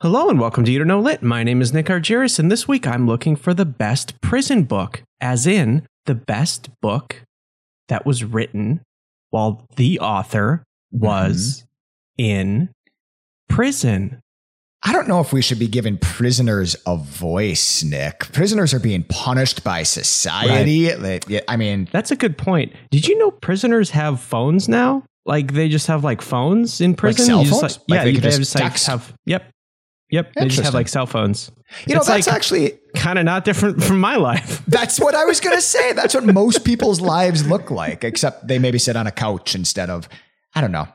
Hello and welcome to You Don't Know Lit. My name is Nick Argeris, and this week I'm looking for the best prison book, as in the best book that was written while the author was in prison. I don't know if we should be giving prisoners a voice, Nick. Prisoners are being punished by society. Right. I mean, that's a good point. Did you know prisoners have phones now? Like they just have like phones in prison? Like cell phones? Just, like, yeah, they just text. Like, have, yep. They just have like cell phones. You know, that's like, actually kind of not different from my life. That's what I was going to say. That's what most people's lives look like, except they maybe sit on a couch instead of, I don't know.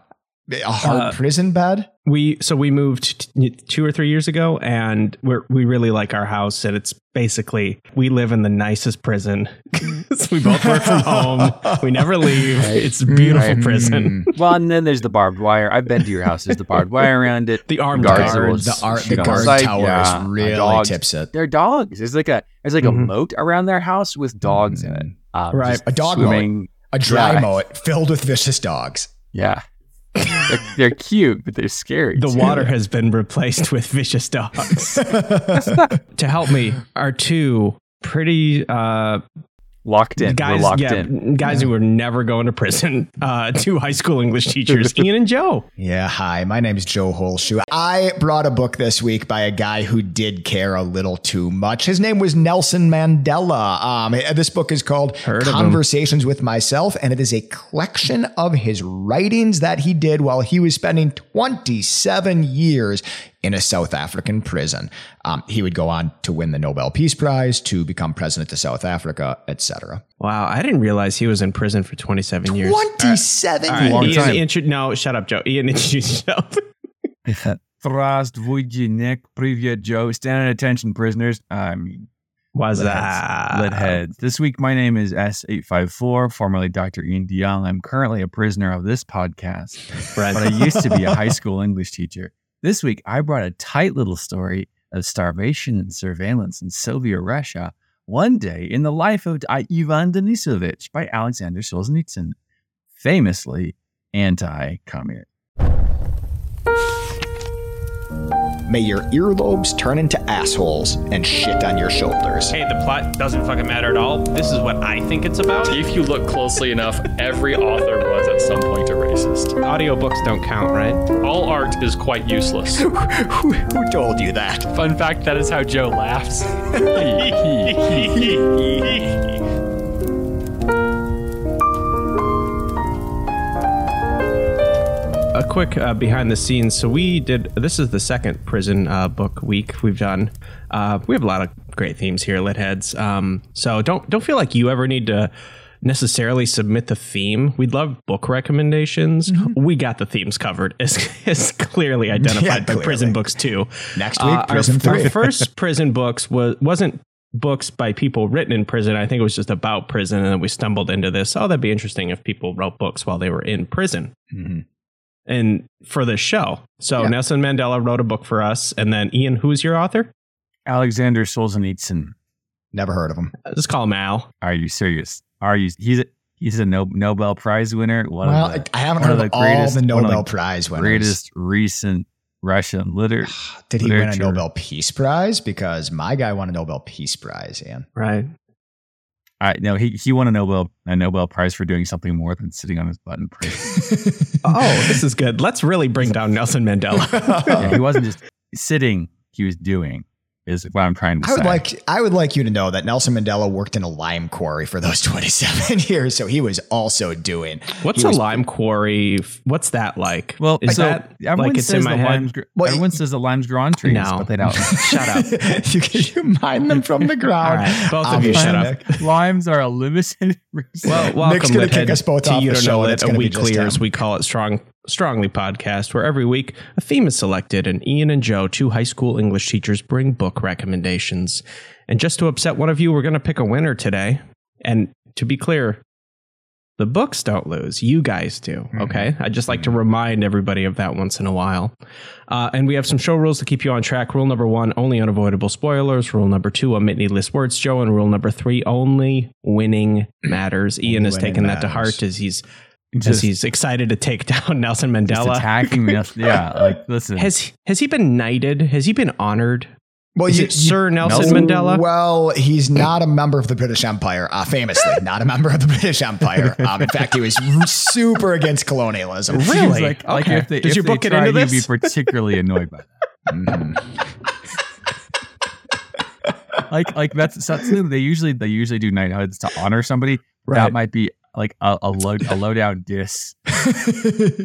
A hard prison bed? We moved 2 or 3 years ago, and we really like our house, and it's basically, we live in the nicest prison. So we both work from home. We never leave. Right. It's a beautiful prison. Well, and then there's the barbed wire. I've been to your house. There's the barbed wire around it. The armed guards. The guard tower really tips it. They're dogs. It's like a moat around their house with dogs in it. Right. A dog moat. A dry moat filled with vicious dogs. Yeah. They're cute, but they're scary. The water has been replaced with vicious dogs. To help me are two pretty locked in guys. We're locked in guys who were never going to prison. Two high school English teachers, Ian and Joe. Yeah, hi. My name is Joe Holshue. I brought a book this week by a guy who did care a little too much. His name was Nelson Mandela. This book is called Conversations with Myself, and it is a collection of his writings that he did while he was spending 27 years in a South African prison. He would go on to win the Nobel Peace Prize, to become president of South Africa, etc. Wow, I didn't realize he was in prison for 27 years. 27 years? Long time. No, shut up, Joe. Ian, introduce yourself. Здравствуйте, Nick. Привет, Joe. Stand at attention, prisoners. What's that? Lit heads. This week, my name is S854, formerly Dr. Ian DeYoung. I'm currently a prisoner of this podcast, but I used to be a high school English teacher. This week, I brought a tight little story of starvation and surveillance in Soviet Russia, One Day in the Life of Ivan Denisovich by Alexander Solzhenitsyn, famously anti-communist. May your earlobes turn into assholes and shit on your shoulders. Hey, the plot doesn't fucking matter at all. This is what I think it's about. If you look closely enough, every author was at some point a racist. Audiobooks don't count, right? All art is quite useless. Who told you that? Fun fact, that is how Joe laughs. A quick behind the scenes. So this is the second prison book week we've done. We have a lot of great themes here, Lit Heads. So don't feel like you ever need to necessarily submit the theme. We'd love book recommendations. Mm-hmm. We got the themes covered. It's clearly identified by prison books too. Next week, prison three. Our first prison books wasn't books by people written in prison. I think it was just about prison. And then we stumbled into this. Oh, that'd be interesting if people wrote books while they were in prison. Mm-hmm. And for this show. So Nelson Mandela wrote a book for us. And then Ian, who's your author? Alexander Solzhenitsyn. Never heard of him. Let's call him Al. Are you serious? He's a Nobel Prize winner. I haven't heard of all the Nobel Prize winners. Greatest recent Russian literature. Did he win a Nobel Peace Prize? Because my guy won a Nobel Peace Prize, Ian. Right. No, he won a Nobel Prize for doing something more than sitting on his butt in prison. Oh, this is good. Let's really bring down Nelson Mandela. He wasn't just sitting; he was doing. Is what I'm trying to say. I would like you to know that Nelson Mandela worked in a lime quarry for those 27 years, so he was also doing. What's a lime quarry? What's that like? Well, is so that everyone like says it's in my head? Everyone says the limes grow on trees, but they don't. Shut up! You mine them from the ground. Right, both of you, shut up. Limes are a limited. Well, welcome to You Don't Know It, a weekly, as we call it, Strongly podcast, where every week a theme is selected and Ian and Joe, two high school English teachers, bring book recommendations. And just to upset one of you, we're going to pick a winner today. And to be clear, the books don't lose. You guys do. Okay. Mm-hmm. I just like to remind everybody of that once in a while. And we have some show rules to keep you on track. Rule number 1, only unavoidable spoilers. Rule number 2, omit needless words, Joe. And rule number 3, only winning matters. Ian has taken that to heart as he's exist. As he's excited to take down Nelson Mandela. Just attacking me. Yeah, like, listen. Has he been knighted? Has he been honored? Well, Sir Nelson Mandela? Well, he's not a member of the British Empire, famously. Not a member of the British Empire. In fact, he was super against colonialism. Really? Like, okay. Like if they, Did if you book it into this? You'd be particularly annoyed by that. Mm. like that's they usually do knighthoods to honor somebody. Right. That might be like a low down diss.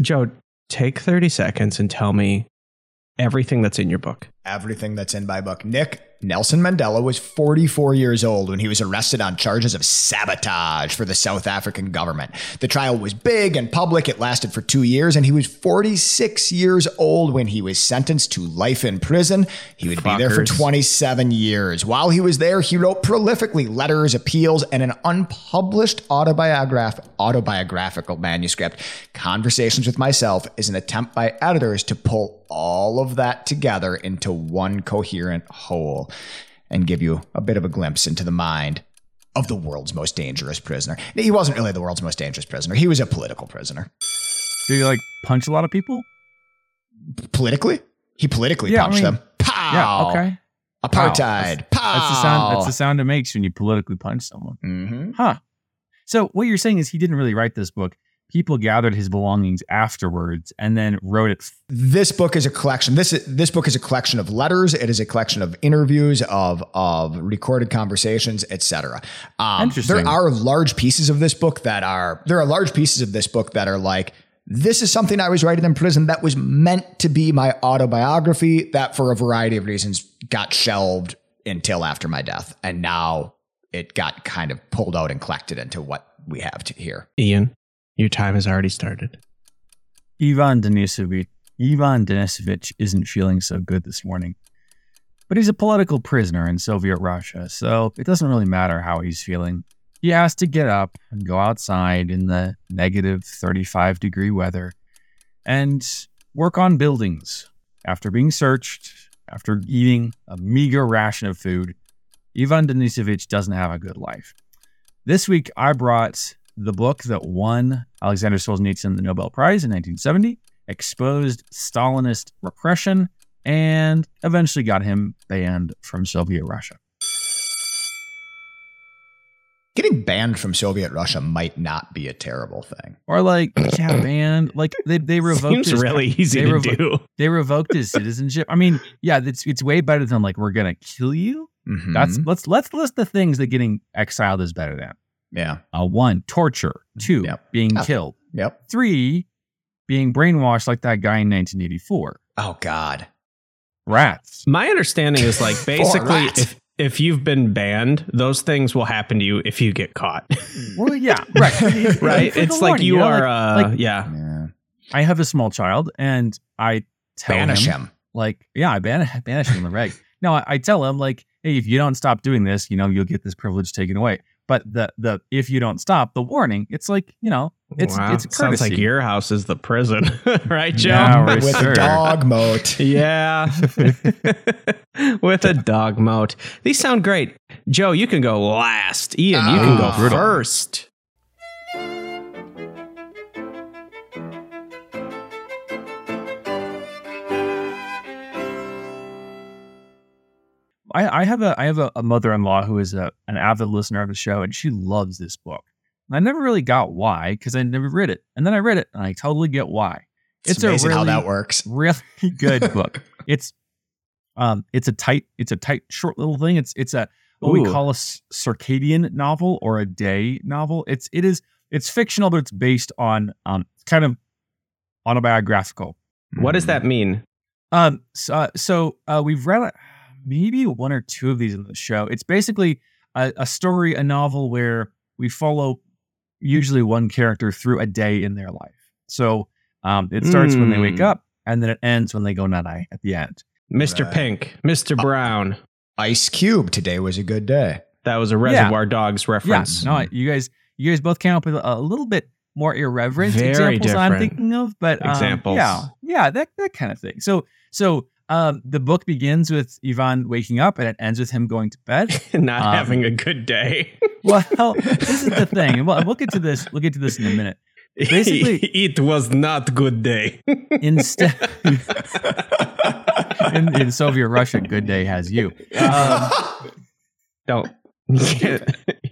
Joe, take 30 seconds and tell me everything that's in your book. Everything that's in my book. Nick, Nelson Mandela was 44 years old when he was arrested on charges of sabotage for the South African government. The trial was big and public. It lasted for 2 years, and he was 46 years old when he was sentenced to life in prison. He would be there for 27 years. While he was there, he wrote prolifically letters, appeals, and an unpublished autobiographical manuscript. Conversations with Myself is an attempt by editors to pull all of that together into one coherent whole and give you a bit of a glimpse into the mind of the world's most dangerous prisoner. He wasn't really the world's most dangerous prisoner. He was a political prisoner. Did he like punch a lot of people? Politically? He politically punched them. Pow! Yeah, okay. Apartheid. Pow! That's the sound it makes when you politically punch someone. Mm-hmm. Huh. So what you're saying is he didn't really write this book. People gathered his belongings afterwards and then wrote it. This book is a collection. This book is a collection of letters. It is a collection of interviews, of recorded conversations, etc. Interesting. There are large pieces of this book that are like, this is something I was writing in prison that was meant to be my autobiography that for a variety of reasons got shelved until after my death. And now it got kind of pulled out and collected into what we have here. Ian? Your time has already started. Ivan Denisovich isn't feeling so good this morning, but he's a political prisoner in Soviet Russia, so it doesn't really matter how he's feeling. He has to get up and go outside in the negative 35-degree weather and work on buildings. After being searched, after eating a meager ration of food, Ivan Denisovich doesn't have a good life. This week, I brought the book that won Alexander Solzhenitsyn the Nobel Prize in 1970, exposed Stalinist repression, and eventually got him banned from Soviet Russia. Getting banned from Soviet Russia might not be a terrible thing. Or like, yeah, banned. Like they revoked. Seems his, really easy to do. They revoked his citizenship. I mean, yeah, it's way better than like we're gonna kill you. Mm-hmm. Let's list the things that getting exiled is better than. Yeah. One, torture. Two, being killed. Yep. Three, being brainwashed like that guy in 1984. Oh, God. Rats. My understanding is like basically if you've been banned, those things will happen to you if you get caught. Well, yeah. Right. Right. It's like you are. Yeah. I have a small child and I tell banish him. Like, yeah, I banish him the reg. No, I tell him like, hey, if you don't stop doing this, you'll get this privilege taken away. But the if you don't stop, the warning, it's like, it's a courtesy. Sounds like your house is the prison, right, Joe? Yeah, with a dog moat. Yeah. With a dog moat. These sound great. Joe, you can go last. Ian, you can go first. I have a mother-in-law who is an avid listener of the show, and she loves this book. And I never really got why, because I never read it. And then I read it, and I totally get why. It's amazing how that works. Really good book. It's a tight, short little thing. It's what we call a circadian novel or a day novel. It's fictional, but it's based on kind of autobiographical. What does that mean? So we've read maybe one or two of these in the show. It's basically a story, a novel where we follow usually one character through a day in their life. So it starts when they wake up and then it ends when they go night-night at the end. Mr. Pink, Mr. Brown. Ice Cube, today was a good day. That was a Reservoir Dogs reference. Yeah, no, you guys both came up with a little bit more irreverent examples different. I'm thinking of, but examples. Yeah, that kind of thing. So the book begins with Ivan waking up and it ends with him going to bed. Not having a good day. Well, this is the thing. We'll get to this in a minute. Basically, it was not good day. Instead, in Soviet Russia, good day has you. Don't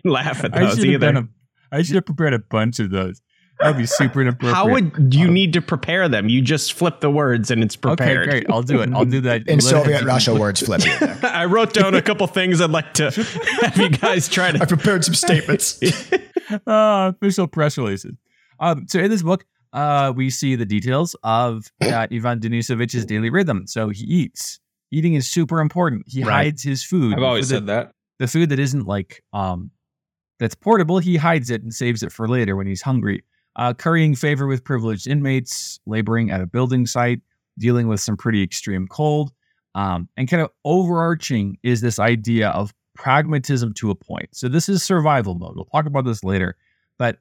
laugh at those either. I should have prepared a bunch of those. That would be super inappropriate. How would you need to prepare them? You just flip the words and it's prepared. Okay, great. I'll do it. I'll do that. In Soviet Russia, words flip. I wrote down a couple things I'd like to have you guys try to... I prepared some statements. Official press releases. So in this book, we see the details of Ivan Denisovich's daily rhythm. So he eats. Eating is super important. He hides his food. I've always said that. The food that isn't like... that's portable, he hides it and saves it for later when he's hungry. Currying favor with privileged inmates, laboring at a building site, dealing with some pretty extreme cold. And kind of overarching is this idea of pragmatism to a point. So this is survival mode. We'll talk about this later. But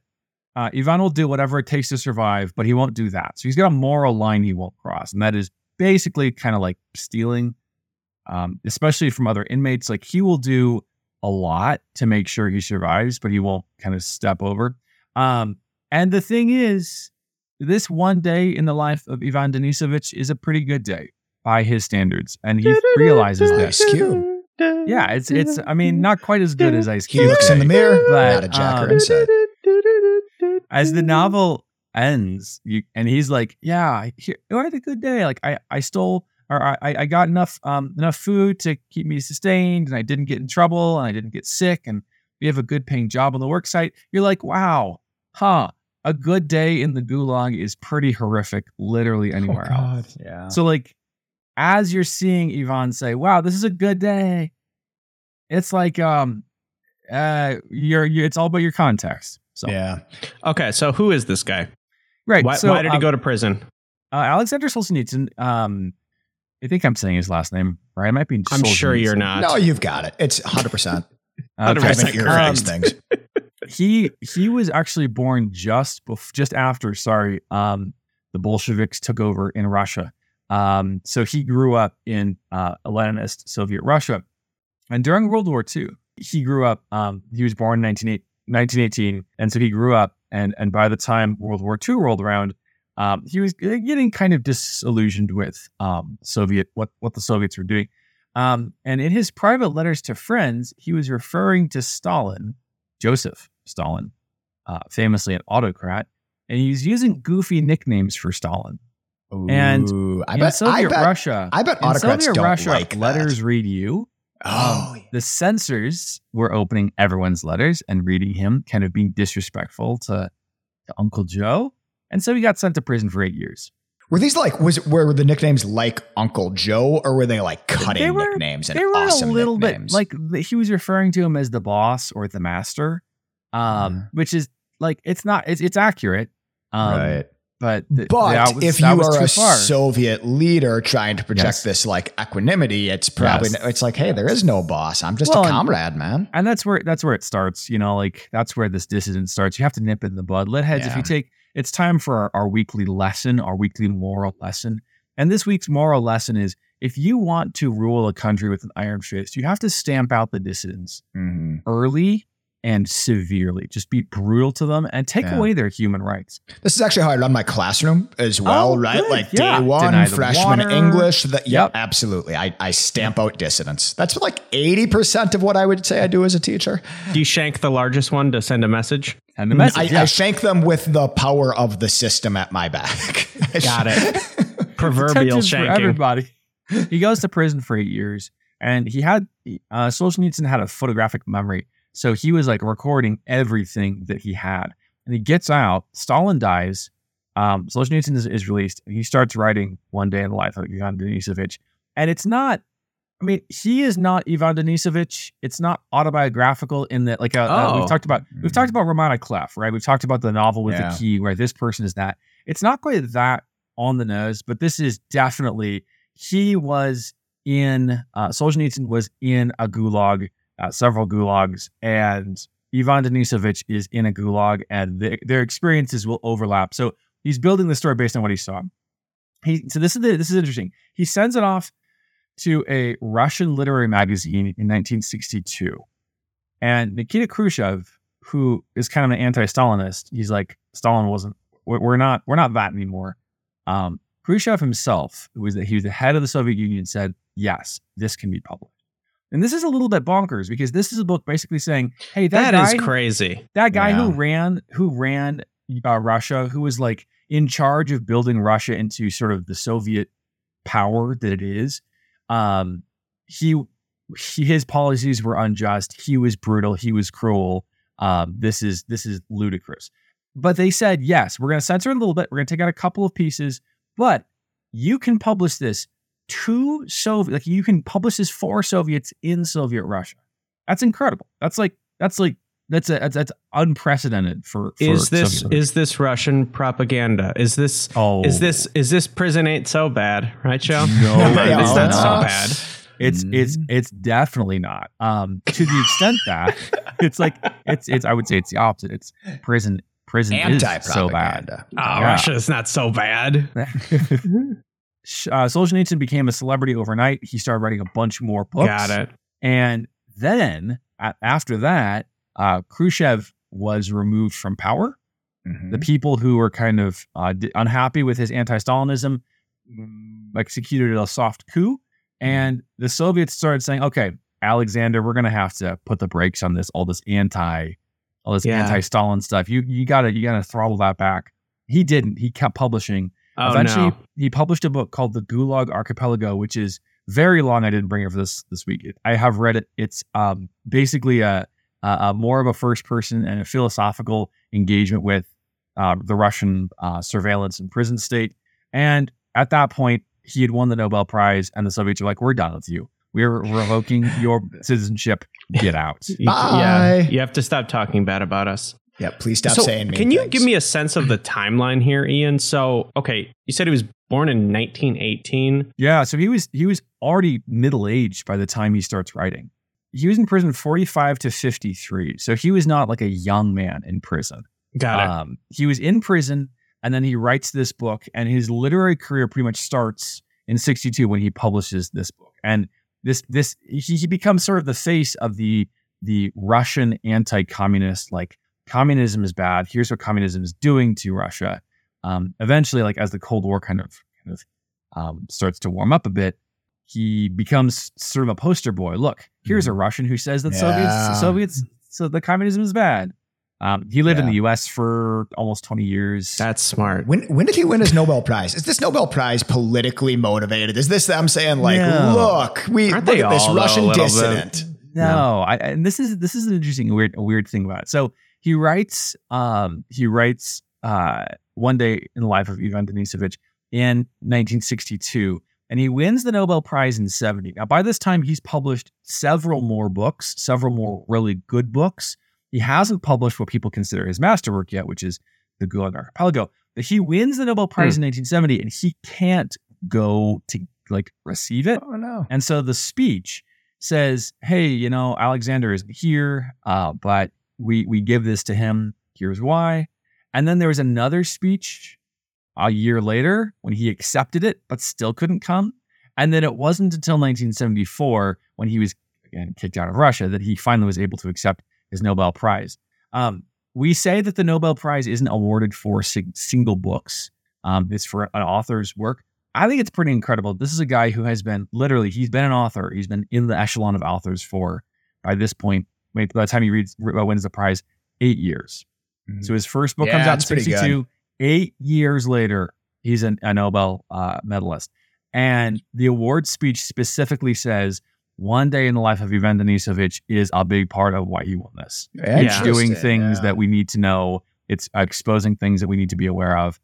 Ivan will do whatever it takes to survive, but he won't do that. So he's got a moral line he won't cross. And that is basically kind of like stealing, especially from other inmates. Like he will do a lot to make sure he survives, but he won't kind of step over. And the thing is, this one day in the life of Ivan Denisovich is a pretty good day by his standards. And he realizes that. Ice Cube. Yeah, it's. I mean, not quite as good as Ice Cube. He looks in the mirror, but not a jacker inside. As the novel ends, and he's like, yeah, I had a good day. Like, I stole... Or I got enough food to keep me sustained, and I didn't get in trouble, and I didn't get sick, and we have a good paying job on the work site. You're like, wow, huh? A good day in the gulag is pretty horrific, literally anywhere else. Yeah. So like, as you're seeing Ivan say, wow, this is a good day, it's like it's all about your context. So yeah. Okay, so who is this guy? Right. Why did he go to prison? Alexander Solzhenitsyn. I think I'm saying his last name, right? It might be. I'm sure you're not. No, you've got it. It's 100%. 100%. He was actually born just after. Sorry, the Bolsheviks took over in Russia. So he grew up in Leninist Soviet Russia, and during World War II, he grew up. He was born in 1918, and so he grew up. And by the time World War II rolled around, he was getting kind of disillusioned with what the Soviets were doing. And in his private letters to friends, he was referring to Stalin, Joseph Stalin, famously an autocrat. And he was using goofy nicknames for Stalin. Ooh, and I bet autocrats don't like that. Letters read you. The censors were opening everyone's letters and reading him, kind of being disrespectful to Uncle Joe. And so he got sent to prison for 8 years. Were these like, were the nicknames like Uncle Joe, or were they like nicknames and awesome nicknames? They were a little bit like he was referring to him as the boss or the master, which is like, it's accurate. Right. But if you are a Soviet leader trying to project this like equanimity, it's probably it's like, hey, there is no boss. I'm just a comrade, man. And that's where it starts. You know, like that's where this dissidence starts. You have to nip it in the bud. Litheads, if you take. It's time for our weekly lesson, our weekly moral lesson. And this week's moral lesson is, if you want to rule a country with an iron fist, you have to stamp out the dissidents early and severely. Just be brutal to them and take away their human rights. This is actually how I run my classroom as well, right? Good. Like day one, deny freshman English. Absolutely. I stamp out dissidents. That's like 80% of what I would say I do as a teacher. Do you shank the largest one to send a message? I shank them with the power of the system at my back. Got it. Proverbial shanking. For everybody. He goes to prison for 8 years, and he had Solzhenitsyn had a photographic memory, so he was like recording everything that he had. And he gets out. Stalin dies. Solzhenitsyn is released, and he starts writing One Day in the Life of Ivan Denisovich. And it's not. I mean, he is not Ivan Denisovich. It's not autobiographical in that, like, we've talked about Romana Clef, right? We've talked about the novel with the key, where this person is that. It's not quite that on the nose, but this is definitely, Solzhenitsyn was in a gulag, several gulags, and Ivan Denisovich is in a gulag, and their experiences will overlap. So he's building the story based on what he saw. So this is interesting. He sends it off to a Russian literary magazine in 1962. And Nikita Khrushchev, who is kind of an anti-Stalinist, he's like, Stalin wasn't We're not that anymore. Khrushchev himself, he was the head of the Soviet Union, said, yes, this can be published. And this is a little bit bonkers because this is a book basically saying, hey, that guy is crazy. That guy who ran Russia, who was like in charge of building Russia into sort of the Soviet power that it is. His policies were unjust. He was brutal. He was cruel. This is ludicrous. But they said, yes, we're going to censor it a little bit. We're going to take out a couple of pieces, but you can publish this for Soviets in Soviet Russia. That's incredible. That's unprecedented for is this Russian propaganda? Is this Prison Ain't So Bad, right, Joe? No, it's not so bad. It's definitely not. To the extent that I would say it's the opposite. It's prison is so bad. Oh, yeah. Russia is not so bad. Solzhenitsyn became a celebrity overnight. He started writing a bunch more books. Got it. And then after that, Khrushchev was removed from power. Mm-hmm. The people who were kind of unhappy with his anti-Stalinism executed a soft coup. And the Soviets started saying, okay, Alexander, we're going to have to put the brakes on this, all this anti-Stalin stuff. You gotta throttle that back. He didn't. He kept publishing. Oh, eventually, he published a book called The Gulag Archipelago, which is very long. I didn't bring it for this week. I have read it. It's basically a more of a first person and a philosophical engagement with the Russian surveillance and prison state. And at that point, he had won the Nobel Prize, and the Soviets were like, "We're done with you. We're revoking your citizenship. Get out. Bye. Yeah, you have to stop talking bad about us." Yeah, please stop saying mean things. Can you give me a sense of the timeline here, Ian? So, okay, you said he was born in 1918. Yeah, so he was already middle-aged by the time he starts writing. He was in prison 45 to 53, so he was not like a young man in prison. Got it. He was in prison, and then he writes this book, and his literary career pretty much starts in 62 when he publishes this book. And he becomes sort of the face of the Russian anti-communist, like, communism is bad. Here's what communism is doing to Russia. Eventually, like as the Cold War kind of starts to warm up a bit, he becomes sort of a poster boy. Look, here's a Russian who says that so the communism is bad. He lived in the U.S. for almost 20 years. That's smart. When did he win his Nobel Prize? Is this Nobel Prize politically motivated? Is this I'm saying like, no. Look, we aren't look at this Russian dissident. Bit. No, and this is an interesting weird thing about it. So. He writes One Day in the Life of Ivan Denisovich in 1962, and he wins the Nobel Prize in 70. Now, by this time, he's published several more books, several more really good books. He hasn't published what people consider his masterwork yet, which is The Gulag Archipelago. But he wins the Nobel Prize in 1970, and he can't go to like receive it. Oh, no. And so the speech says, hey, you know, Alexander isn't here, but... We give this to him. Here's why. And then there was another speech a year later when he accepted it, but still couldn't come. And then it wasn't until 1974 when he was again kicked out of Russia that he finally was able to accept his Nobel Prize. We say that the Nobel Prize isn't awarded for single books. It's for an author's work. I think it's pretty incredible. This is a guy who has been literally, he's been an author. He's been in the echelon of authors for, by this point, by the time he wins the prize, 8 years. Mm-hmm. So his first book comes out in 62. 8 years later, he's a Nobel medalist. And the award speech specifically says, One Day in the Life of Ivan Denisovich is a big part of why he won this. It's doing things that we need to know. It's exposing things that we need to be aware of.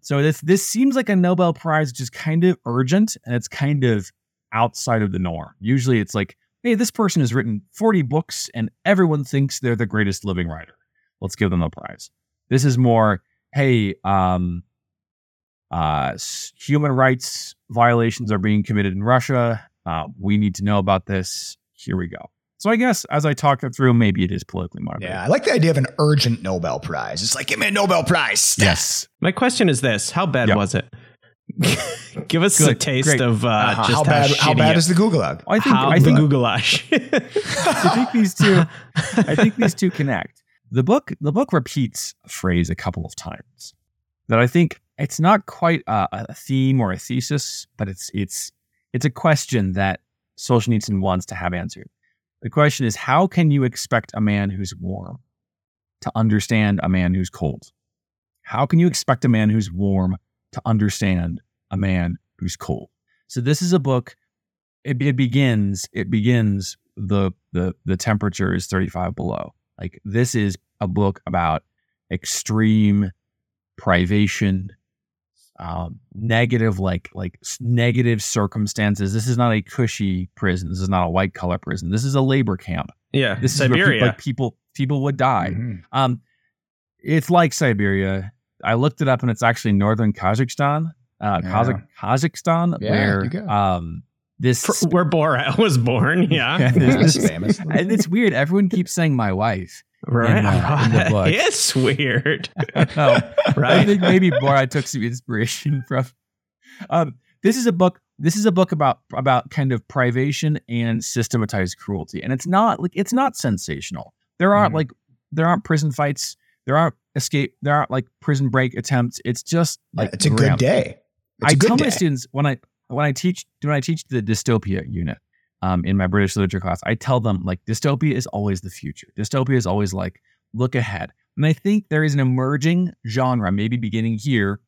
So this seems like a Nobel Prize, which is kind of urgent, and it's kind of outside of the norm. Usually it's like, hey, this person has written 40 books and everyone thinks they're the greatest living writer. Let's give them the prize. This is more, hey, human rights violations are being committed in Russia. We need to know about this. Here we go. So I guess as I talk it through, maybe it is politically motivated. Yeah, I like the idea of an urgent Nobel Prize. It's like, give me a Nobel Prize. Yes. My question is this. How bad was it? Give us a taste of just how bad is the Gulag? Oh, I think the Gulag. I think these two connect. The book repeats a phrase a couple of times. that I think it's not quite a theme or a thesis, but it's a question that Solzhenitsyn wants to have answered. The question is, how can you expect a man who's warm to understand a man who's cold? How can you expect a man who's warm to understand a man who's cold? So this is a book. It begins. The temperature is 35 below. Like, this is a book about extreme privation, negative circumstances. This is not a cushy prison. This is not a white collar prison. This is a labor camp. Yeah, this is Siberia. People would die. Mm-hmm. It's like Siberia. I looked it up, and it's actually northern Kazakhstan. Kazakhstan, yeah, where where Borat was born. Yeah, this famous. And it's weird. Everyone keeps saying "my wife." Right, in the book. It's weird. Right? I think maybe Borat took some inspiration from. This is a book. This is a book about kind of privation and systematized cruelty, and it's not sensational. There aren't prison fights. There aren't escape. There aren't like prison break attempts. It's just like it's a good day. I tell my students when I teach the dystopia unit in my British literature class, I tell them, like, dystopia is always the future. Dystopia is always like, look ahead. And I think there is an emerging genre, maybe beginning here,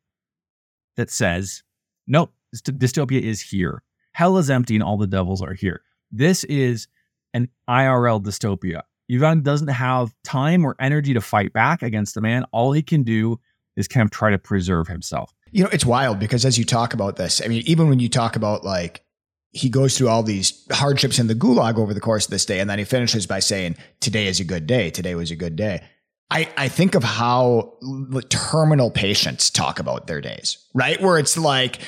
that says, nope, dystopia is here. Hell is empty and all the devils are here. This is an IRL dystopia. Ivan doesn't have time or energy to fight back against the man. All he can do is kind of try to preserve himself. You know, it's wild because as you talk about this, I mean, even when you talk about, like, he goes through all these hardships in the gulag over the course of this day, and then he finishes by saying, today is a good day. Today was a good day. I think of how terminal patients talk about their days, right? Where it's like,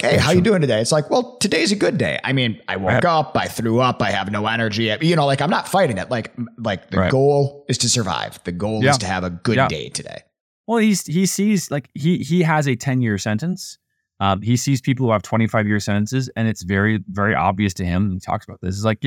hey, how you doing today? It's like, well, today's a good day. I mean, I woke up, I threw up, I have no energy. You know, like, I'm not fighting it. Like the goal is to survive. The goal is to have a good day today. Well, he sees, like, he has a 10-year sentence. He sees people who have 25-year sentences, and it's very, very obvious to him. He talks about this. It's like,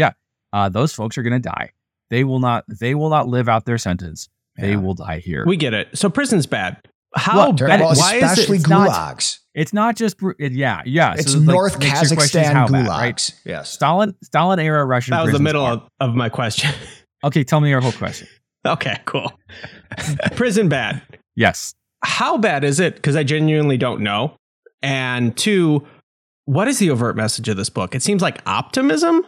those folks are going to die. They will not live out their sentence. They will die here. We get it. So prison's bad. How bad? Well, why is it? Especially gulags. It's not just. It's so North Kazakhstan gulags. Bad, right? Yes. Stalin era Russian. That was the middle of my question. Okay, tell me your whole question. Okay, cool. Prison bad. Yes. How bad is it? Because I genuinely don't know. And two, what is the overt message of this book? It seems like optimism.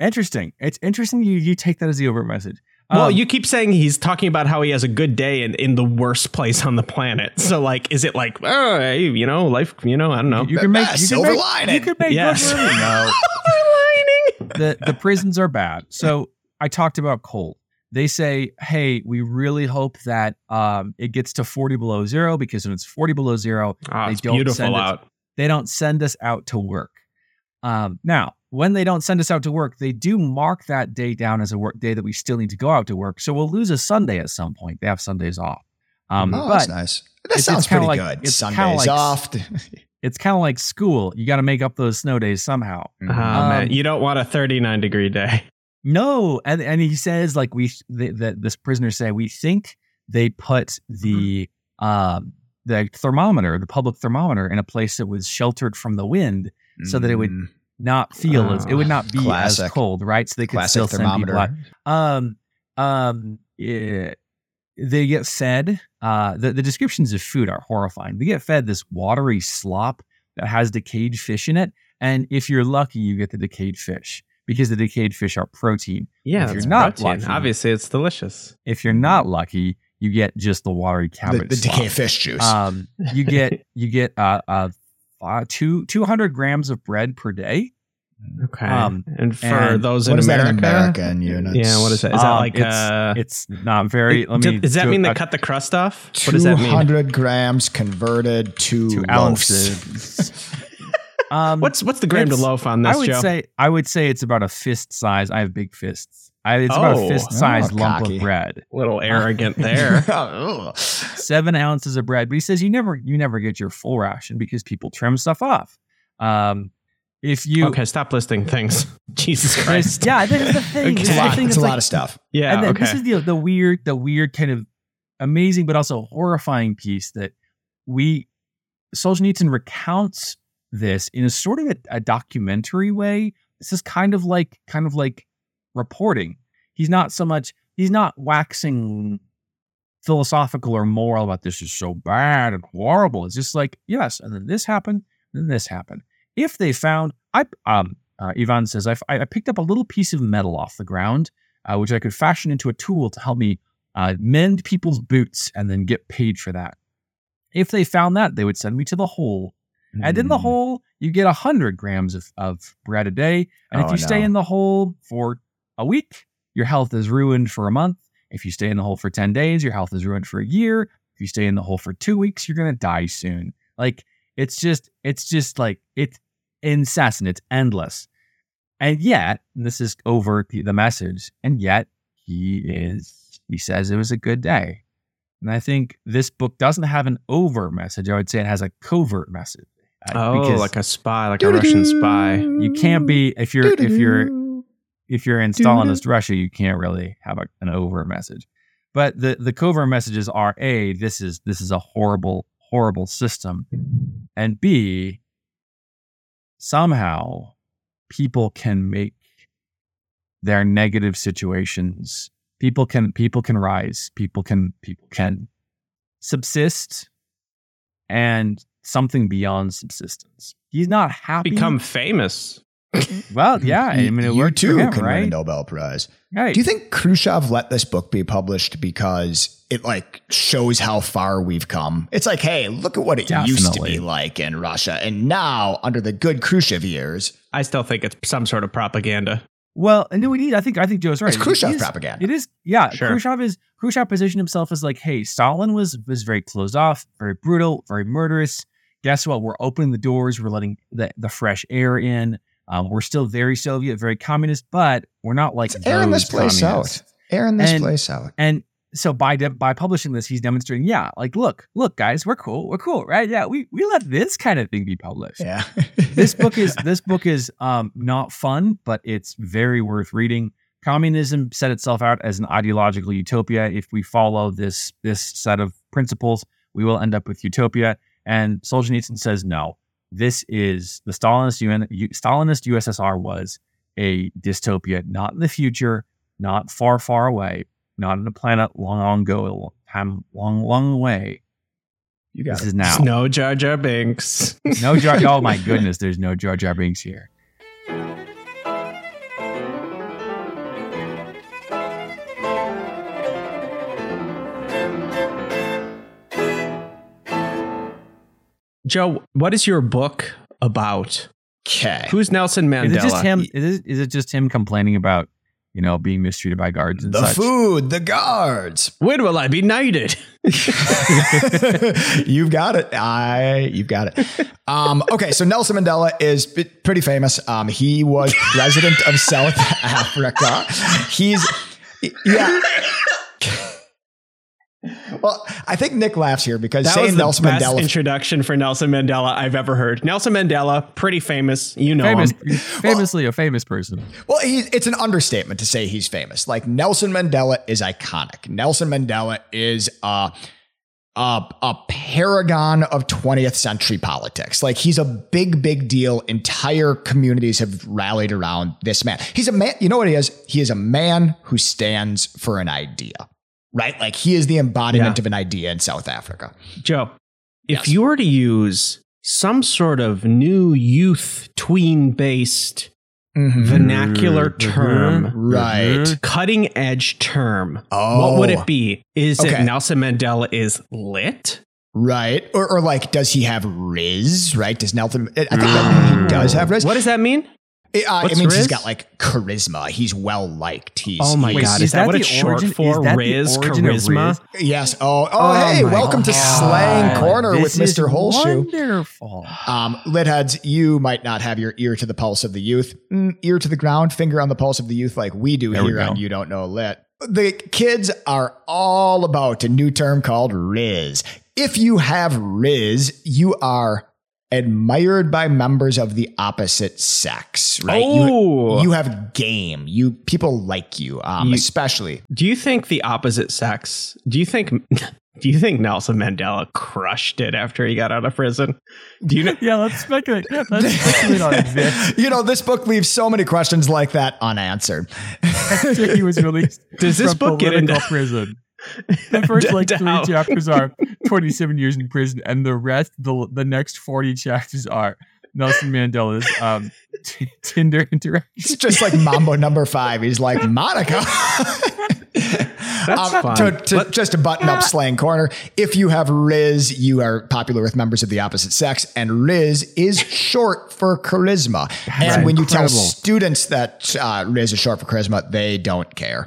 Interesting. It's interesting you take that as the overt message. Well, you keep saying he's talking about how he has a good day in the worst place on the planet. So, like, is it like, oh, hey, you know, life, you know, I don't know. You can make yes. Good living. No. The prisons are bad. So I talked about cold. They say, hey, we really hope that it gets to 40 below zero, because when it's 40 below zero, they don't send us out to work. Now, when they don't send us out to work, they do mark that day down as a work day that we still need to go out to work. So we'll lose a Sunday at some point. They have Sundays off. But that's nice. That sounds pretty good. It's Sundays off. It's kind of like school. You got to make up those snow days somehow. Man, you don't want a 39 degree day. No, and he says, like, this prisoner say, we think they put the thermometer, the public thermometer, in a place that was sheltered from the wind, so that it would not feel as cold, right? So they could still send people out. They get fed. The descriptions of food are horrifying. They get fed this watery slop that has decayed fish in it, and if you're lucky, you get the decayed fish. Because the decayed fish are protein. Yeah, if you're not protein. Lucky, obviously, it's delicious. If you're not lucky, you get just the watery cabbage. The decayed fish juice. You get 200 grams of bread per day. Okay. And for those in America, American units. Yeah, what is that? Is that like it's not very? Does that mean they cut the crust off? What does that mean? 200 grams converted to ounces. What's the gram to loaf on this, Joe? I would say it's about a fist size. I have big fists. About a fist size lump of bread. Little arrogant there. 7 ounces of bread. But he says you never get your full ration because people trim stuff off. Okay, stop listing things. Jesus Christ. Yeah, that's the thing. Okay. It's a lot of stuff. Yeah. And this is the weird kind of amazing but also horrifying piece that Solzhenitsyn recounts this in a sort of a documentary way. This is kind of like reporting. He's not waxing philosophical or moral about this is so bad and horrible. It's just like, yes, and then this happened, and then this happened. If they found, Ivan says, I picked up a little piece of metal off the ground, which I could fashion into a tool to help me mend people's boots and then get paid for that. If they found that, they would send me to the hole. And in the hole, you get 100 grams of bread a day. And if you stay in the hole for a week, your health is ruined for a month. If you stay in the hole for 10 days, your health is ruined for a year. If you stay in the hole for 2 weeks, you're going to die soon. Like, it's just like, it's incessant. It's endless. And yet, and this is over the message, and yet he says it was a good day. And I think this book doesn't have an overt message. I would say it has a covert message. Like a spy, like a Russian spy. You can't be, if you're in Stalinist Russia, you can't really have an overt message. But the covert messages are A, this is a horrible, horrible system. And B, somehow people can make their negative situations. People can rise. People can subsist, and something beyond subsistence. He's not happy. Become famous. Well, yeah. I mean, it worked for him, right? You too can win a Nobel Prize. Right. Do you think Khrushchev let this book be published because it like shows how far we've come? It's like, hey, look at what it used to be like in Russia, and now under the good Khrushchev years. I still think it's some sort of propaganda. Well, and I think Joe's right. It's Khrushchev propaganda. It is, yeah. Sure. Khrushchev positioned himself as like, hey, Stalin was very closed off, very brutal, very murderous. Guess what? We're opening the doors. We're letting the fresh air in. We're still very Soviet, very communist, but we're not like those airing this place communists. Airing this place out. And so by publishing this, he's demonstrating, yeah, like, look, guys, we're cool, right? Yeah, we let this kind of thing be published. Yeah, this book is not fun, but it's very worth reading. Communism set itself out as an ideological utopia. If we follow this set of principles, we will end up with utopia. And Solzhenitsyn says, no, this is the Stalinist USSR was a dystopia, not in the future, not far, far away. Not on a planet long away. You got this is now. No Jar Jar Binks. Oh my goodness, there's no Jar Jar Binks here. Joe, what is your book about? Okay. Who's Nelson Mandela? Is it just him complaining about, you know, being mistreated by guards and such. The food, the guards. When will I be knighted? You've got it. Okay, so Nelson Mandela is pretty famous. He was president of South Africa. Well, I think Nick laughs here because that saying was the Nelson best Mandela introduction for Nelson Mandela I've ever heard. Nelson Mandela, pretty famous, you know, famously a famous person. Well, it's an understatement to say he's famous. Like Nelson Mandela is iconic. Nelson Mandela is a paragon of 20th century politics. Like he's a big, big deal. Entire communities have rallied around this man. He's a man. You know what he is? He is a man who stands for an idea. Right? Like he is the embodiment of an idea in South Africa. Joe, if you were to use some sort of new youth tween based vernacular term, right? Cutting edge term. Oh. What would it be? Is it Nelson Mandela is lit? Right. Or like, does he have Riz? Right. Does Nelson, I think that he does have Riz. What does that mean? It means Riz? He's got like charisma. He's well liked. Oh my God! Is that what it's short for? Riz, charisma. Riz? Yes. Oh hey! Welcome to Slang Corner with Mr. Holshue. Wonderful. Litheads, you might not have your ear to the pulse of the youth, ear to the ground, finger on the pulse of the youth, like we do here on You Don't Know Lit. The kids are all about a new term called Riz. If you have Riz, you are admired by members of the opposite sex, right? Oh. You have game. People like you, especially. Do you think the opposite sex? Do you think Do you think Nelson Mandela crushed it after he got out of prison? Do you know? Yeah, let's speculate. Let's speculate on it, Vic. You know, this book leaves so many questions like that unanswered. After he was released, does this book get into prison? The first like three chapters are 27 years in prison, and the rest, the next 40 chapters are Nelson Mandela's Tinder interaction. It's just like Mambo number 5. He's like, Monica. That's fine. Just to button up slang corner, if you have Riz, you are popular with members of the opposite sex, and Riz is short for charisma. That's and when incredible. You tell students that Riz is short for charisma, they don't care.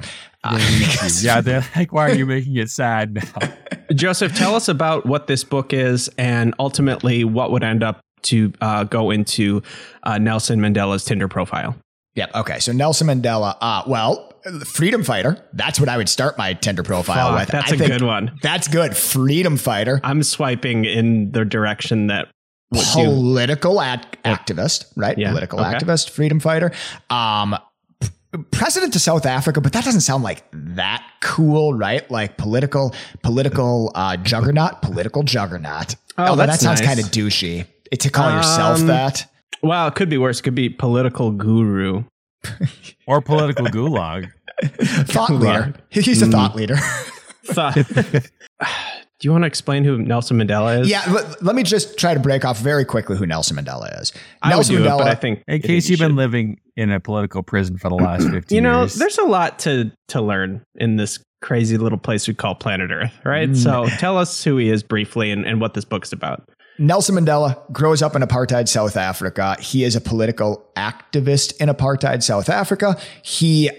Yeah, they're like, why are you making it sad now? Joseph, tell us about what this book is and ultimately what would end up to go into Nelson Mandela's Tinder profile. Yeah. Okay. So Nelson Mandela, freedom fighter. That's what I would start my Tinder profile with. That's a good one. That's good. Freedom fighter. I'm swiping in the direction that political activist, right? Yeah. Political activist, freedom fighter. President of South Africa, but that doesn't sound like that cool, right? Like political juggernaut, political juggernaut. Oh, although that sounds kind of douchey. To call yourself that. Well, it could be worse. It could be political guru. Or political gulag. Thought leader. He's a thought leader. Do you want to explain who Nelson Mandela is? Yeah, let me just try to break off very quickly who Nelson Mandela is. In case you've been living in a political prison for the last 15 years. You know, there's a lot to learn in this crazy little place we call planet Earth, right? Mm. So tell us who he is briefly and what this book's about. Nelson Mandela grows up in apartheid South Africa. He is a political activist in apartheid South Africa. He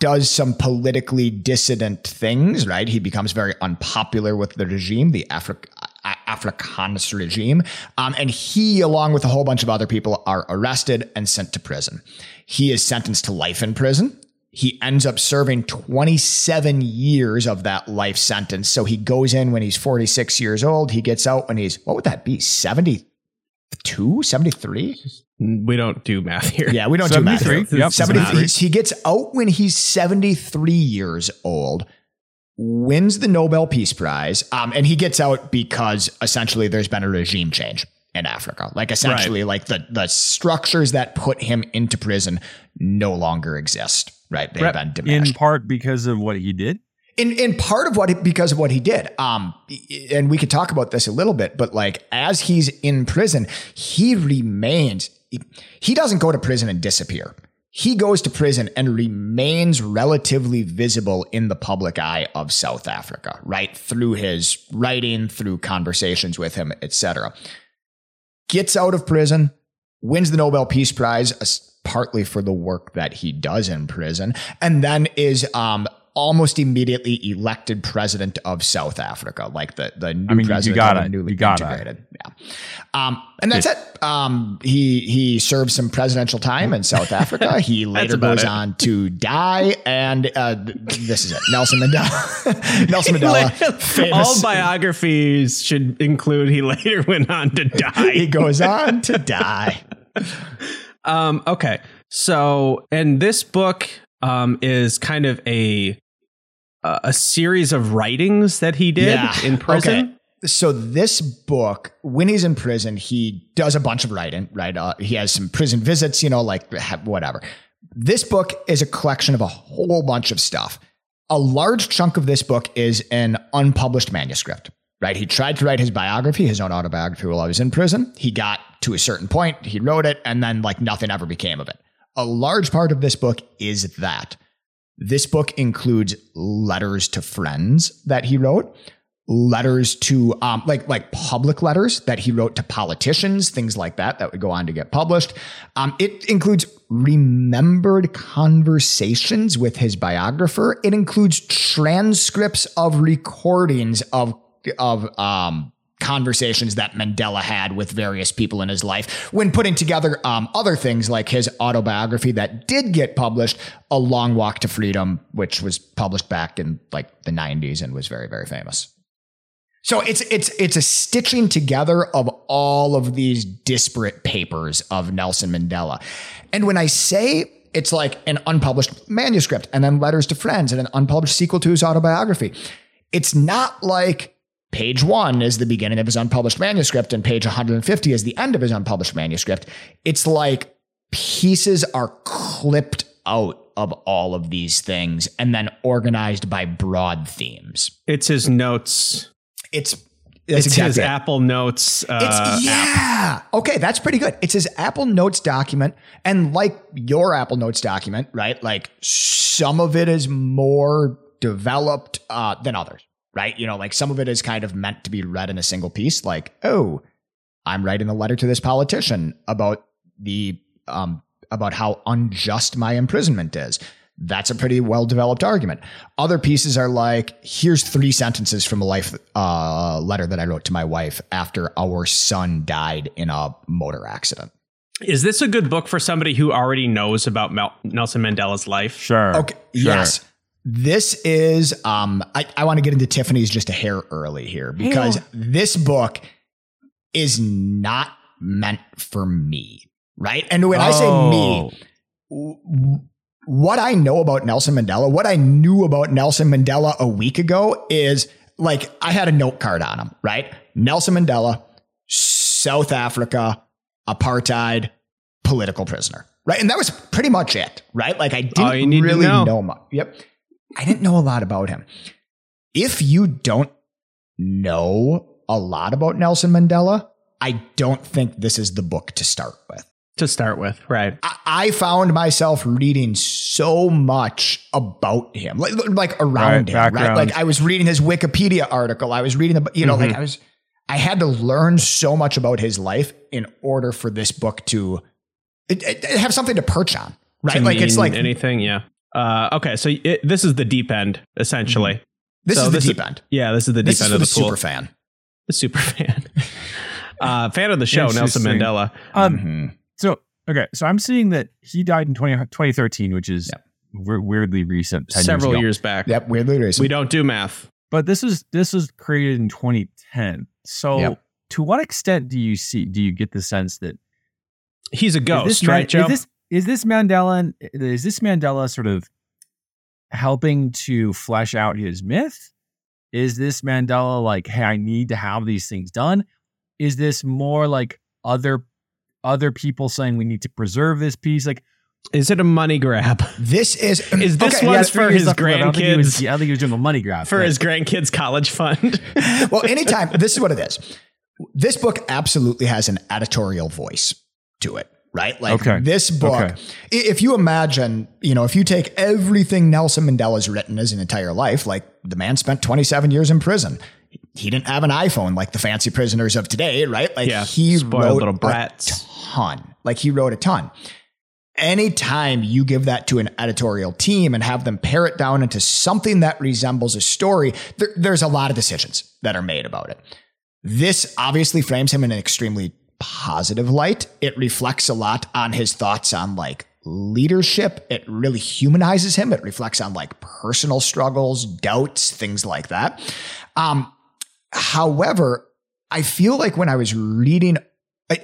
does some politically dissident things, right? He becomes very unpopular with the regime, the Afrikaans regime. And he, along with a whole bunch of other people, are arrested and sent to prison. He is sentenced to life in prison. He ends up serving 27 years of that life sentence. So he goes in when he's 46 years old. He gets out when he's, what would that be? 72, 73? We don't do math here. Yeah, we don't do math. Yep. 73. He gets out when he's 73 years old, wins the Nobel Peace Prize. And he gets out because essentially there's been a regime change in Africa. Like essentially like the structures that put him into prison no longer exist. Right. They've been diminished. In part because of what he did? Because of what he did. And we could talk about this a little bit, but like as he's in prison, he remains, he doesn't go to prison and disappear. He goes to prison and remains relatively visible in the public eye of South Africa, right? Through his writing, through conversations with him, etc. Gets out of prison, wins the Nobel Peace Prize, partly for the work that he does in prison, and then is almost immediately elected president of South Africa, like the new president, newly integrated. Yeah. And that's it. He serves some presidential time in South Africa. He later goes on to die, and this is it. Nelson Mandela. Nelson Mandela. Famous. All biographies should include he later went on to die. He goes on to die. Okay. So, and this book is kind of a series of writings that he did in prison. Okay. So this book, when he's in prison, he does a bunch of writing, right? He has some prison visits, you know, like whatever. This book is a collection of a whole bunch of stuff. A large chunk of this book is an unpublished manuscript. Right. He tried to write his biography, his own autobiography while I was in prison. He got to a certain point. He wrote it and then like nothing ever became of it. A large part of this book is that. This book includes letters to friends that he wrote, letters to like public letters that he wrote to politicians, things like that would go on to get published. It includes remembered conversations with his biographer. It includes transcripts of recordings of conversations that Mandela had with various people in his life when putting together other things like his autobiography that did get published, A Long Walk to Freedom, which was published back in like the 90s and was very, very famous. So it's a stitching together of all of these disparate papers of Nelson Mandela. And when I say it's like an unpublished manuscript and then letters to friends and an unpublished sequel to his autobiography, it's not like Page 1 is the beginning of his unpublished manuscript and page 150 is the end of his unpublished manuscript. It's like pieces are clipped out of all of these things and then organized by broad themes. It's his notes. It's his Apple Notes. App. Okay, that's pretty good. It's his Apple Notes document. And like your Apple Notes document, right? Like some of it is more developed than others. Right? You know, like some of it is kind of meant to be read in a single piece, like, oh, I'm writing a letter to this politician about the about how unjust my imprisonment is. That's a pretty well-developed argument. Other pieces are like, here's 3 sentences from a life letter that I wrote to my wife after our son died in a motor accident. Is this a good book for somebody who already knows about Nelson Mandela's life? Sure. Okay. Sure. Yes. This is, I want to get into Tiffany's just a hair early here because this book is not meant for me, right? And when I say me, what I know about Nelson Mandela, what I knew about Nelson Mandela a week ago is like, I had a note card on him, right? Nelson Mandela, South Africa, apartheid, political prisoner, right? And that was pretty much it, right? Like I didn't really know much. Yep. I didn't know a lot about him. If you don't know a lot about Nelson Mandela, I don't think this is the book to start with. Right. I found myself reading so much about him, like around him, background. Right? Like I was reading his Wikipedia article. I was reading, I had to learn so much about his life in order for this book to have something to perch on, right? To like it's like anything. Yeah. Okay, so this is the deep end, essentially. This is the deep end. Yeah, this is the deep end of the pool. The super fan. Fan of the show, Nelson Mandela. So I'm seeing that he died in 2013, which is weirdly recent. Several years back. Yep, weirdly recent. We don't do math. But this was created in 2010. So to what extent do you get the sense that he's a ghost, right, Joe? Is this Mandela sort of helping to flesh out his myth? Is this Mandela like, hey, I need to have these things done? Is this more like other people saying we need to preserve this piece? Like, is it a money grab? Is this for his grandkids? I think he was doing a money grab for his grandkids' college fund. Well, anytime, this is what it is. This book absolutely has an editorial voice to it. Right? Like this book, if you imagine, you know, if you take everything Nelson Mandela's written as an entire life, like the man spent 27 years in prison. He didn't have an iPhone like the fancy prisoners of today, right? Like he wrote a ton. Anytime you give that to an editorial team and have them pare it down into something that resembles a story, there's a lot of decisions that are made about it. This obviously frames him in an extremely positive light. It reflects a lot on his thoughts on like leadership. It really humanizes him. It reflects on like personal struggles, doubts, things like that. However, I feel like when I was reading,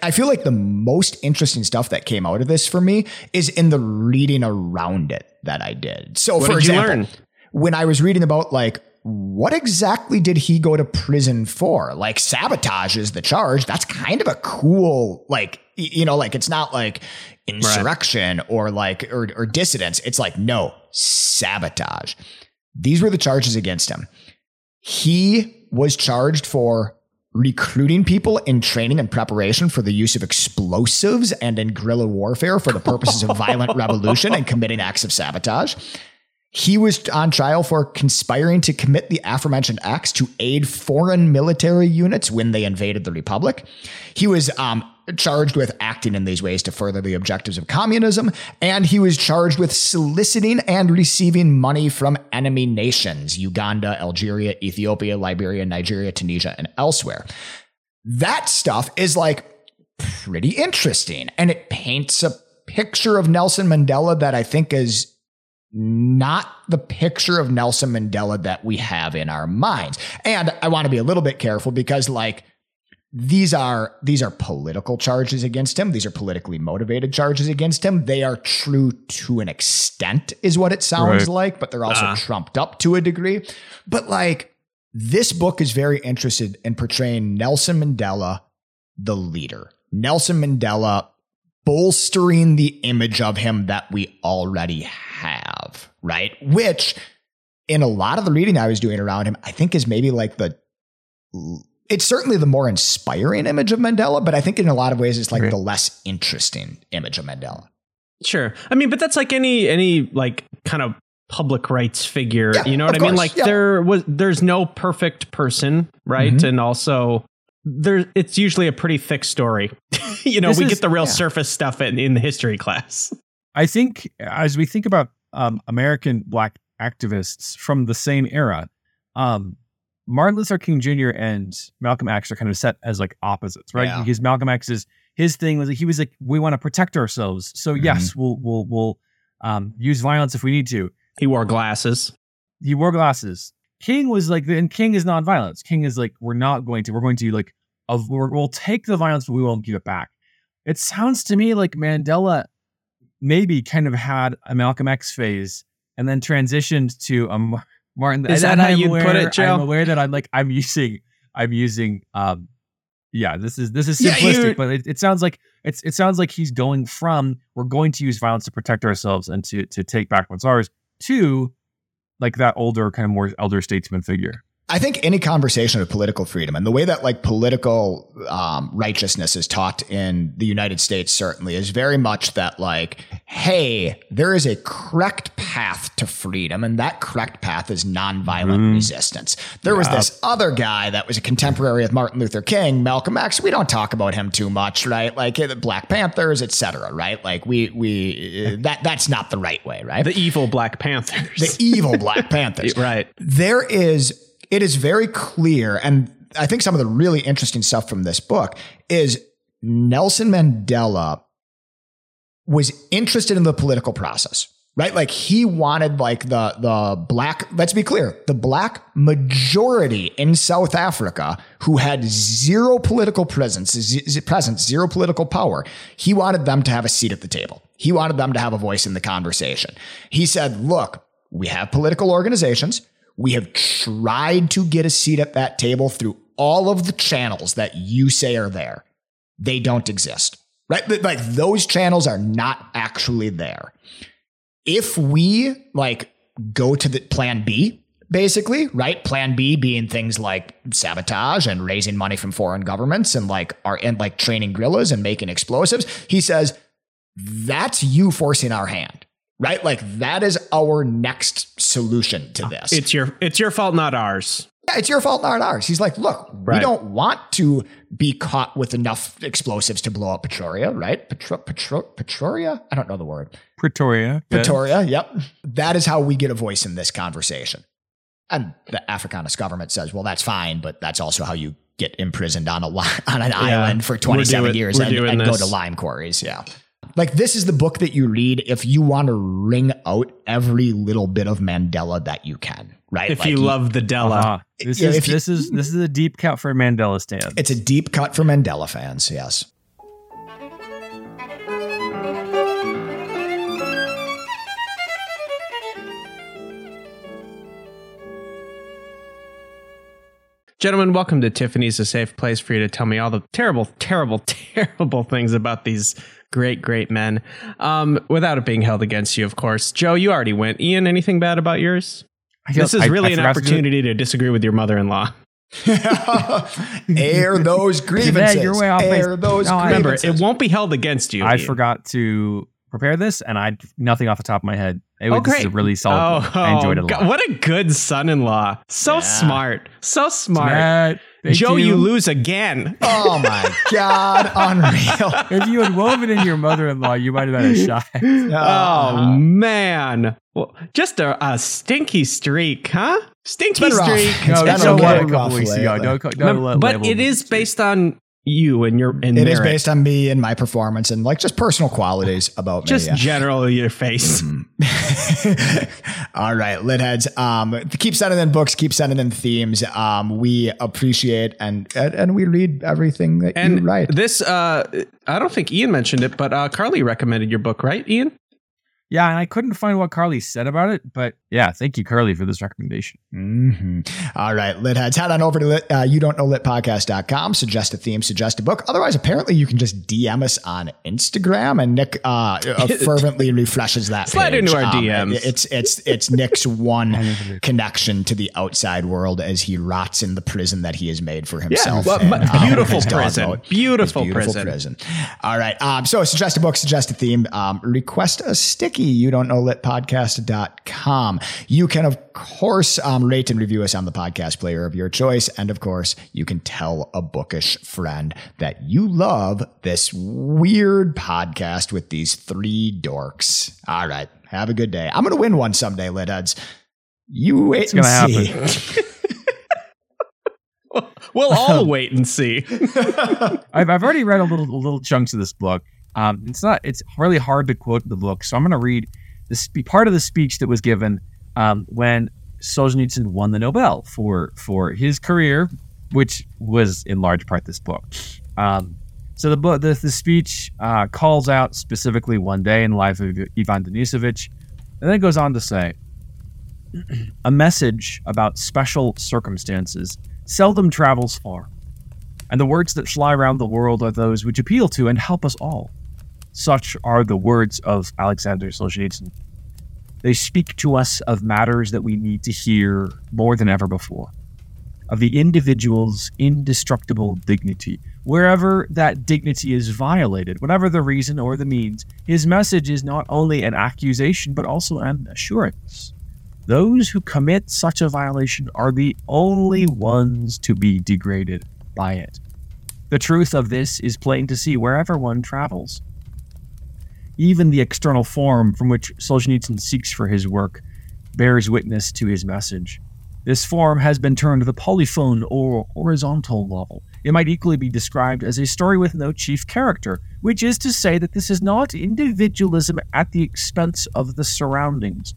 I feel like the most interesting stuff that came out of this for me is in the reading around it that I did. So for example, when I was reading about like, what exactly did he go to prison for? Like sabotage is the charge. That's kind of a cool, like, you know, like it's not like insurrection or like, or dissidence. It's like, no, sabotage. These were the charges against him. He was charged for recruiting people in training and preparation for the use of explosives and in guerrilla warfare for the purposes of violent revolution and committing acts of sabotage. He was on trial for conspiring to commit the aforementioned acts to aid foreign military units when they invaded the Republic. He was charged with acting in these ways to further the objectives of communism. And he was charged with soliciting and receiving money from enemy nations, Uganda, Algeria, Ethiopia, Liberia, Nigeria, Tunisia, and elsewhere. That stuff is like pretty interesting. And it paints a picture of Nelson Mandela that I think is not the picture of Nelson Mandela that we have in our minds. And I want to be a little bit careful because like these are political charges against him. These are politically motivated charges against him. They are true to an extent is what it sounds like, but they're also trumped up to a degree. But like This book is very interested in portraying Nelson Mandela, the leader. Nelson Mandela bolstering the image of him that we already have, right? Which, in a lot of the reading I was doing around him, I think is maybe like the... It's certainly the more inspiring image of Mandela, but I think in a lot of ways it's like the less interesting image of Mandela. Sure. I mean, but that's like any like kind of public rights figure, yeah, you know what I mean? Like there's no perfect person, right? Mm-hmm. And also it's usually a pretty thick story. You know, we get the real surface stuff in the history class. I think as we think about American Black activists from the same era, Martin Luther King Jr. and Malcolm X are kind of set as like opposites, right? Yeah. Because Malcolm X's his thing was like, he was like, we want to protect ourselves. So yes, we'll use violence if we need to. He wore glasses. King was like, and King is nonviolence. King is like, we'll take the violence, but we won't give it back. It sounds to me like Mandela maybe kind of had a Malcolm X phase and then transitioned to a Martin. Is that how you put it, Joe? I'm aware that I'm using. This is simplistic, but it sounds like it sounds like he's going from we're going to use violence to protect ourselves and to take back what's ours to like that older kind of more elder statesman figure. I think any conversation of political freedom and the way that like political righteousness is taught in the United States certainly is very much that like, hey, there is a correct path to freedom. And that correct path is nonviolent resistance. There was this other guy that was a contemporary of Martin Luther King, Malcolm X. We don't talk about him too much, right? Like the Black Panthers, et cetera, right? Like that's not the right way, right? The evil Black Panthers. Right. It is very clear, and I think some of the really interesting stuff from this book is Nelson Mandela was interested in the political process, right? Like he wanted like the black, let's be clear, the black majority in South Africa who had zero political presence, zero political power. He wanted them to have a seat at the table. He wanted them to have a voice in the conversation. He said, look, we have political organizations. We have tried to get a seat at that table through all of the channels that you say are there. They don't exist, right? Like those channels are not actually there. If we like go to the plan B, basically, right? Plan B being things like sabotage and raising money from foreign governments and like training guerrillas and making explosives. He says, that's you forcing our hand. Right? Like that is our next solution to this. It's your fault, not ours. Yeah, it's your fault, not ours. He's like, look, we don't want to be caught with enough explosives to blow up Pretoria, right? Pretoria? I don't know the word. Pretoria, yep. That is how we get a voice in this conversation. And the Afrikaans government says, well, that's fine, but that's also how you get imprisoned on an island for 27 years and go to lime quarries, yeah. Like, this is the book that you read if you want to wring out every little bit of Mandela that you can, right? If like you love the Della. Uh-huh. This is a deep cut for Mandela stands. It's a deep cut for Mandela fans, yes. Gentlemen, welcome to Tiffany's, a safe place for you to tell me all the terrible, terrible, terrible things about these great, great men, without it being held against you, of course. Joe, you already went. Ian, anything bad about yours? This is really an opportunity to disagree with your mother-in-law. Air those grievances. Remember, it won't be held against you. I forgot to prepare this, and I had nothing off the top of my head. This is a really solid book. I enjoyed it a lot. What a good son-in-law. So smart. Joe, you lose again. Oh, my God. Unreal. If you had woven in your mother-in-law, you might have had a shot. Oh, man. Well, just a stinky streak, huh? Stinky streak. No, that's okay. A couple weeks ago. But it is based on you and your... It is based on me and my performance and like just personal qualities about me. Just generally your face. All right, lit heads. Keep sending in books, keep sending in themes. We appreciate and we read everything that you write. This, I don't think Ian mentioned it, but Carly recommended your book, right, Ian? Yeah, and I couldn't find what Carly said about it, but yeah, thank you, Carly, for this recommendation. Mm-hmm. All right, Litheads, head on over to youdon'tknowlitpodcast.com, suggest a theme, suggest a book. Otherwise, apparently, you can just DM us on Instagram, and Nick fervently refreshes that slide page. Into our DMs. It's Nick's one connection to the outside world as he rots in the prison that he has made for himself. Yeah, well, beautiful prison. Beautiful prison. All right, so suggest a book, suggest a theme, request a sticky, youdon'tknowlitpodcast.com. You can, of course, rate and review us on the podcast player of your choice. And of course, you can tell a bookish friend that you love this weird podcast with these three dorks. All right. Have a good day. I'm going to win one someday, Litheads. You wait and see. We'll all wait and see. I've already read a little chunks of this book. It's really hard to quote the book. So I'm going to read this part of the speech that was given when Solzhenitsyn won the Nobel for his career, which was in large part this book. So the speech calls out specifically One Day in the Life of Ivan Denisovich, and then it goes on to say, a message about special circumstances seldom travels far, and the words that fly around the world are those which appeal to and help us all. Such are the words of Alexander Solzhenitsyn. They speak to us of matters that we need to hear more than ever before, of the individual's indestructible dignity. Wherever that dignity is violated, whatever the reason or the means, his message is not only an accusation, but also an assurance. Those who commit such a violation are the only ones to be degraded by it. The truth of this is plain to see wherever one travels. Even the external form from which Solzhenitsyn seeks for his work bears witness to his message. This form has been termed the polyphone or horizontal novel. It might equally be described as a story with no chief character, which is to say that this is not individualism at the expense of the surroundings,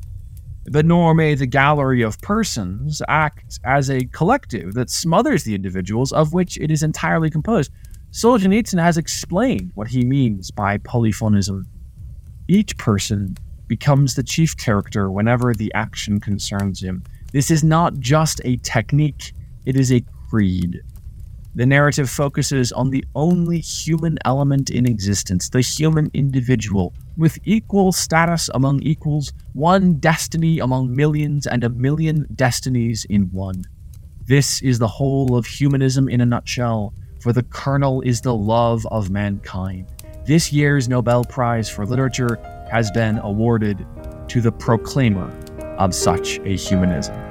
but nor may the gallery of persons act as a collective that smothers the individuals of which it is entirely composed. Solzhenitsyn has explained what he means by polyphonism. Each person becomes the chief character whenever the action concerns him. This is not just a technique, it is a creed. The narrative focuses on the only human element in existence, the human individual, with equal status among equals, one destiny among millions, and a million destinies in one. This is the whole of humanism in a nutshell, for the kernel is the love of mankind. This year's Nobel Prize for Literature has been awarded to the proclaimer of such a humanism.